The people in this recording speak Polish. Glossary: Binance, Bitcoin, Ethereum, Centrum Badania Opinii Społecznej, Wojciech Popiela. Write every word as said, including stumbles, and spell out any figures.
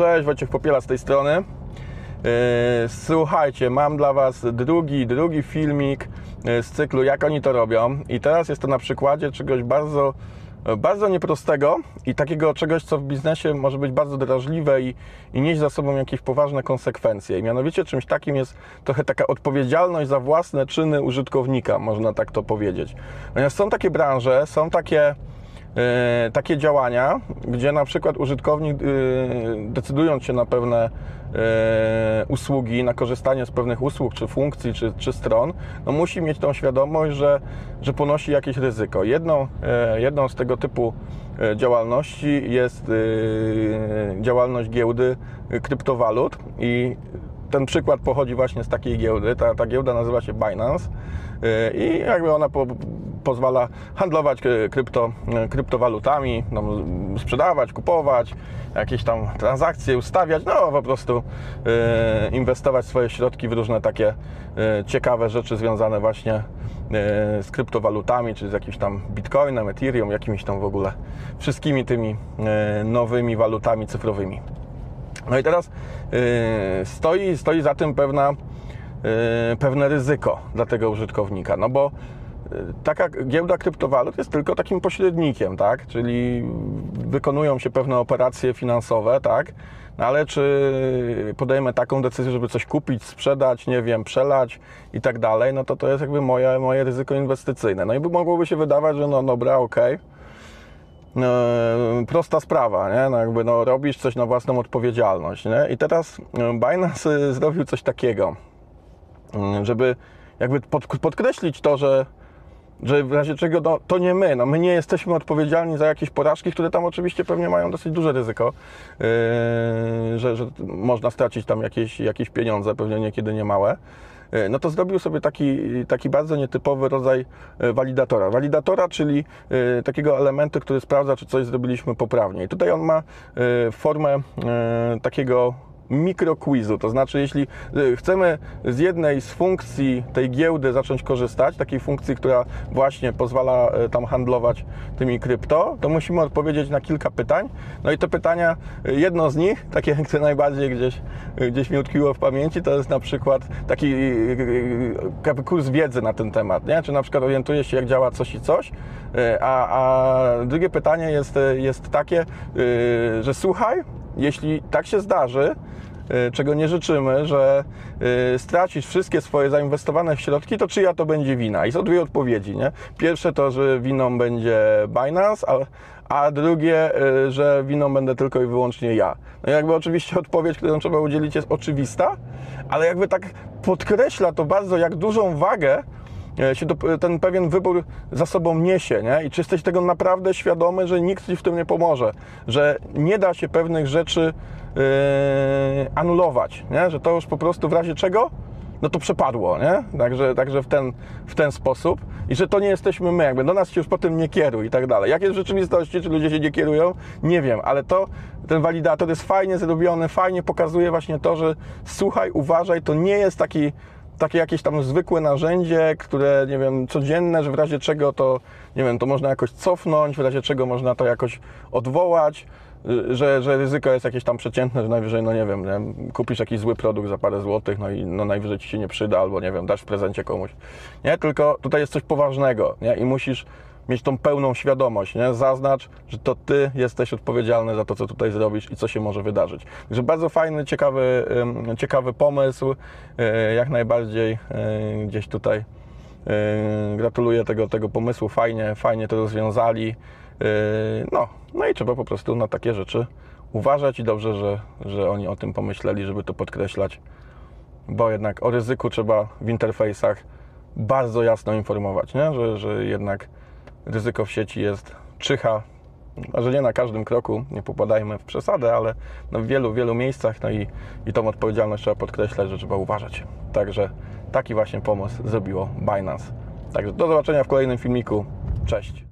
Cześć, Wojciech Popiela z tej strony. Słuchajcie, mam dla Was drugi, drugi filmik z cyklu jak oni to robią i teraz jest to na przykładzie czegoś bardzo, bardzo nieprostego i takiego czegoś, co w biznesie może być bardzo drażliwe i, i nieść za sobą jakieś poważne konsekwencje. I mianowicie czymś takim jest trochę taka odpowiedzialność za własne czyny użytkownika, można tak to powiedzieć. Natomiast są takie branże, są takie Yy, takie działania, gdzie na przykład użytkownik, yy, decydując się na pewne yy, usługi, na korzystanie z pewnych usług, czy funkcji, czy, czy stron, no musi mieć tą świadomość, że, że ponosi jakieś ryzyko. Jedną, yy, jedną z tego typu działalności jest yy, działalność giełdy kryptowalut i ten przykład pochodzi właśnie z takiej giełdy. Ta, ta giełda nazywa się Binance yy, i jakby ona po pozwala handlować krypto, kryptowalutami, no, sprzedawać, kupować, jakieś tam transakcje ustawiać, no po prostu e, inwestować swoje środki w różne takie e, ciekawe rzeczy związane właśnie e, z kryptowalutami, czy z jakimś tam Bitcoinem, Ethereum, jakimiś tam w ogóle wszystkimi tymi e, nowymi walutami cyfrowymi. No i teraz e, stoi, stoi za tym pewna, e, pewne ryzyko dla tego użytkownika, no bo taka giełda kryptowalut jest tylko takim pośrednikiem, tak? Czyli wykonują się pewne operacje finansowe, tak? No ale czy podejmę taką decyzję, żeby coś kupić, sprzedać, nie wiem, przelać i tak dalej, no to to jest jakby moje, moje ryzyko inwestycyjne. No i mogłoby się wydawać, że no dobra, okej. Okay. No, prosta sprawa, nie? No jakby no, robisz coś na własną odpowiedzialność, nie? I teraz Binance zrobił coś takiego, żeby jakby podkreślić to, że że w razie czego no, to nie my, no, my nie jesteśmy odpowiedzialni za jakieś porażki, które tam oczywiście pewnie mają dosyć duże ryzyko, yy, że, że można stracić tam jakieś, jakieś pieniądze, pewnie niekiedy nie małe. Yy, no to zrobił sobie taki, taki bardzo nietypowy rodzaj walidatora. Walidatora, czyli yy, takiego elementu, który sprawdza, czy coś zrobiliśmy poprawnie. I tutaj on ma yy, formę yy, takiego mikroquizu, to znaczy jeśli chcemy z jednej z funkcji tej giełdy zacząć korzystać, takiej funkcji, która właśnie pozwala tam handlować tymi krypto, to musimy odpowiedzieć na kilka pytań. No i te pytania, jedno z nich, takie które najbardziej gdzieś, gdzieś mi utkwiło w pamięci, to jest na przykład taki kurs wiedzy na ten temat, nie? Czy na przykład orientujesz się jak działa coś i coś, a, a drugie pytanie jest, jest takie, że słuchaj, jeśli tak się zdarzy, czego nie życzymy, że stracisz wszystkie swoje zainwestowane środki, to czyja to będzie wina? I są dwie odpowiedzi, nie? Pierwsze to, że winą będzie Binance, a, a drugie, że winą będę tylko i wyłącznie ja. No jakby oczywiście odpowiedź, którą trzeba udzielić, jest oczywista, ale jakby tak podkreśla to bardzo, jak dużą wagę się to, ten pewien wybór za sobą niesie, nie? I czy jesteś tego naprawdę świadomy, że nikt Ci w tym nie pomoże, że nie da się pewnych rzeczy yy, anulować, nie? Że to już po prostu w razie czego? No to przepadło, nie? Także, także w, ten, w ten sposób i że to nie jesteśmy my, jakby do nas się już potem nie kieruj i tak dalej. Jak jest w rzeczywistości, czy ludzie się nie kierują? Nie wiem, ale to, ten walidator jest fajnie zrobiony, fajnie pokazuje właśnie to, że słuchaj, uważaj, to nie jest taki takie jakieś tam zwykłe narzędzie, które, nie wiem, codzienne, że w razie czego to, nie wiem, to można jakoś cofnąć, w razie czego można to jakoś odwołać, że, że ryzyko jest jakieś tam przeciętne, że najwyżej, no nie wiem, nie? Kupisz jakiś zły produkt za parę złotych, no i no najwyżej Ci się nie przyda, albo, nie wiem, dasz w prezencie komuś. Nie, tylko tutaj jest coś poważnego, nie? I musisz mieć tą pełną świadomość, nie? Zaznacz, że to Ty jesteś odpowiedzialny za to, co tutaj zrobisz i co się może wydarzyć. Także bardzo fajny, ciekawy, ciekawy pomysł, jak najbardziej gdzieś tutaj gratuluję tego, tego pomysłu, fajnie, fajnie to rozwiązali, no, no i trzeba po prostu na takie rzeczy uważać i dobrze, że, że oni o tym pomyśleli, żeby to podkreślać, bo jednak o ryzyku trzeba w interfejsach bardzo jasno informować, nie? Że, że jednak ryzyko w sieci jest czyha, może nie na każdym kroku, nie popadajmy w przesadę, ale no w wielu, wielu miejscach, no i, i tą odpowiedzialność trzeba podkreślać, że trzeba uważać. Także taki właśnie pomysł zrobiło Binance. Także do zobaczenia w kolejnym filmiku. Cześć!